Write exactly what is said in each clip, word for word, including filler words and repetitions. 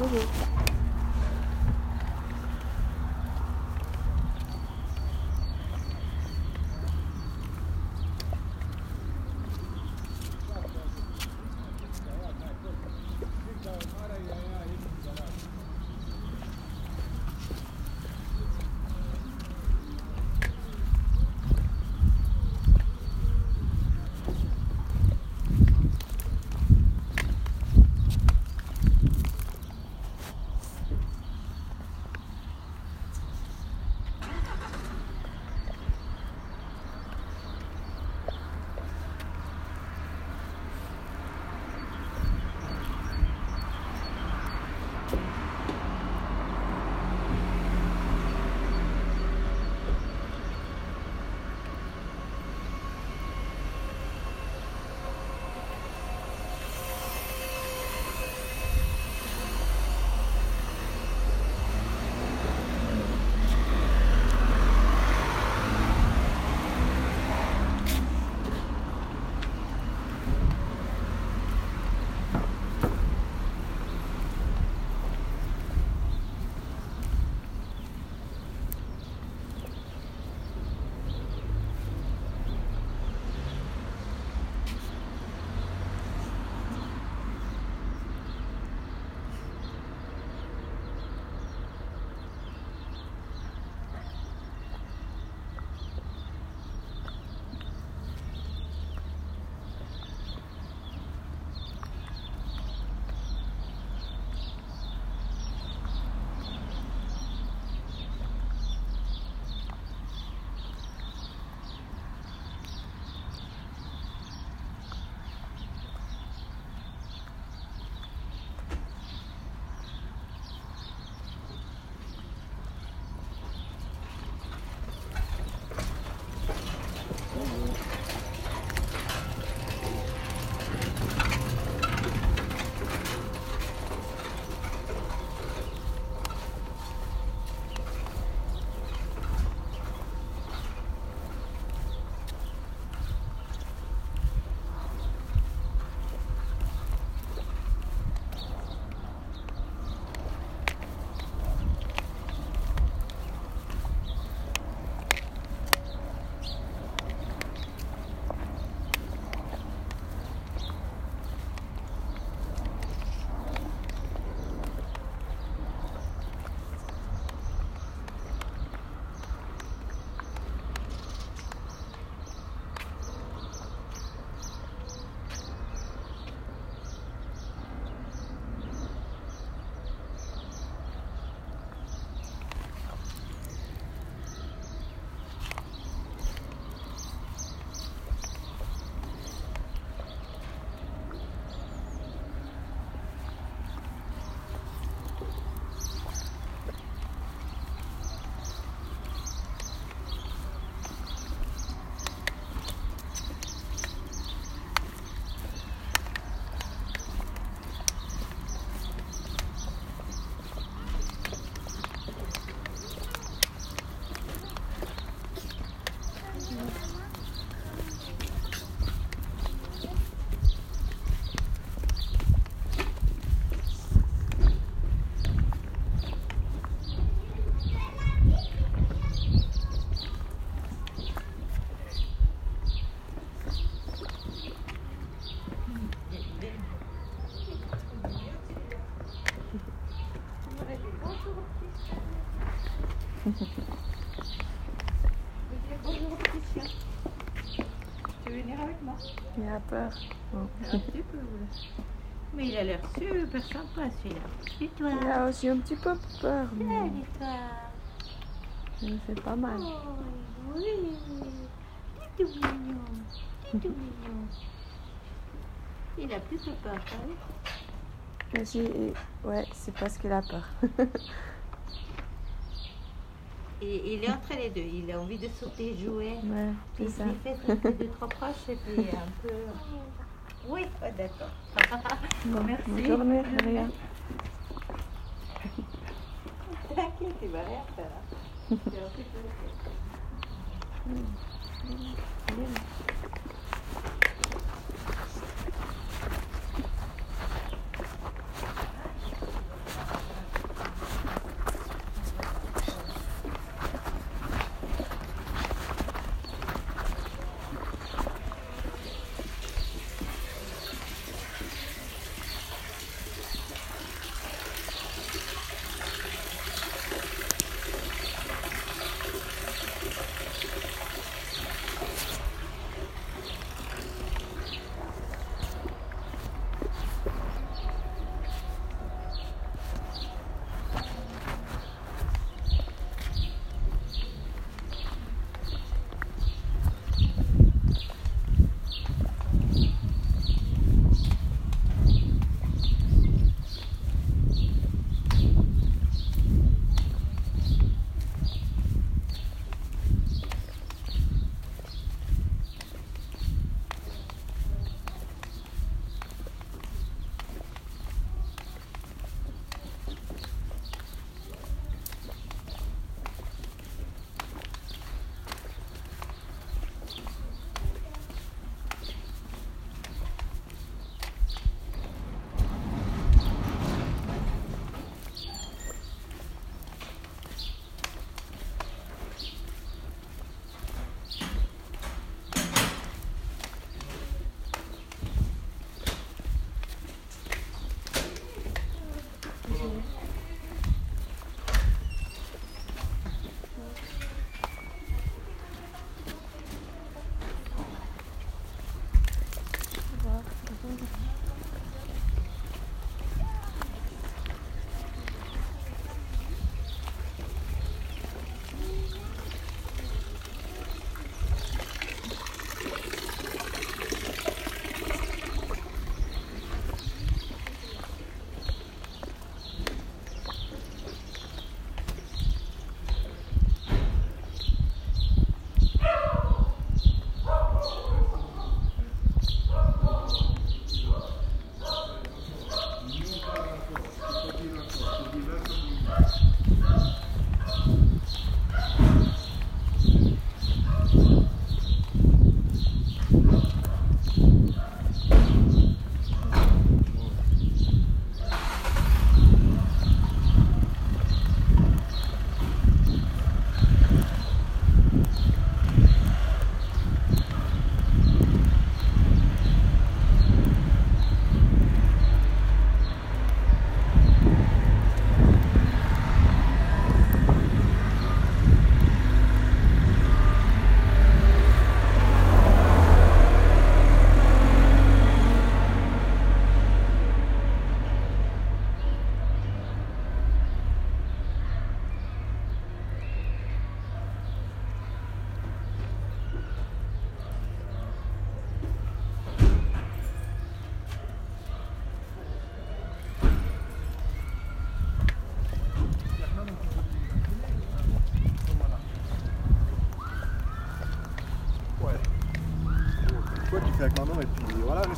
Uhum. Il a peur. Un petit peu, mais il a l'air super sympa celui-là. Et toi? Il a aussi un petit peu peur. Mais... ça me fait pas mal. Oh, oui, oui. T'es tout mignon. T'es tout mignon. Il a plus peur, hein? Ouais, c'est parce qu'il a peur. Et il est entre les deux, il a envie de sauter, jouer. Ouais, puis ça. Il fait deux, trois proches et puis un peu... Oui, oh, d'accord. Bon, merci. Bonne journée, rien. T'inquiète, tu vas rien faire. Hein.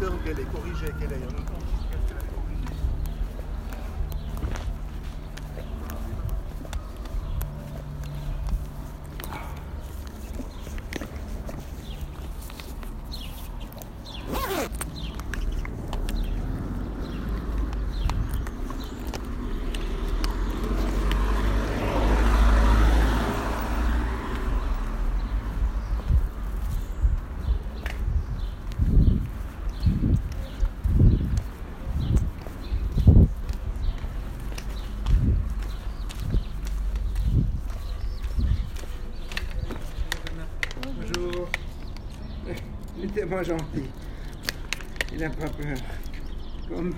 correcteur ou qu'elle est corrigée, qu'elle est en même temps. Il est tellement gentil, il n'a pas peur, comme...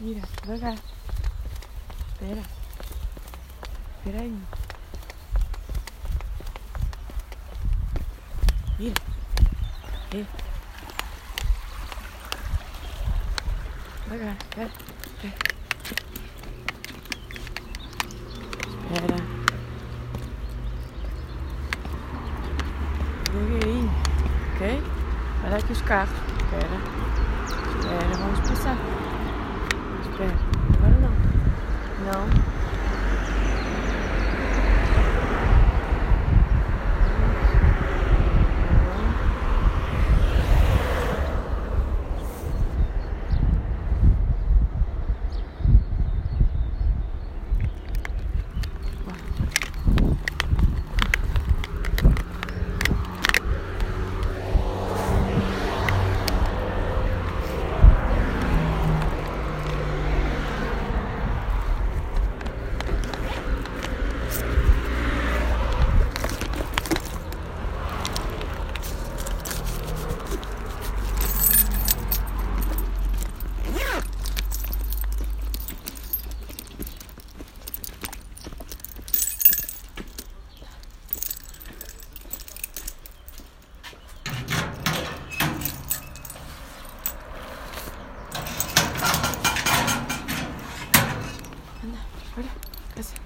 Mira, devagar. Espera. Espera aí. Mira. É. Devagar, espera. Espera. Joga aí. Ok? Olha aqui os carros. Espera. Espera, vamos passar. É, agora não. Não. Não. anda, por fuera, casa.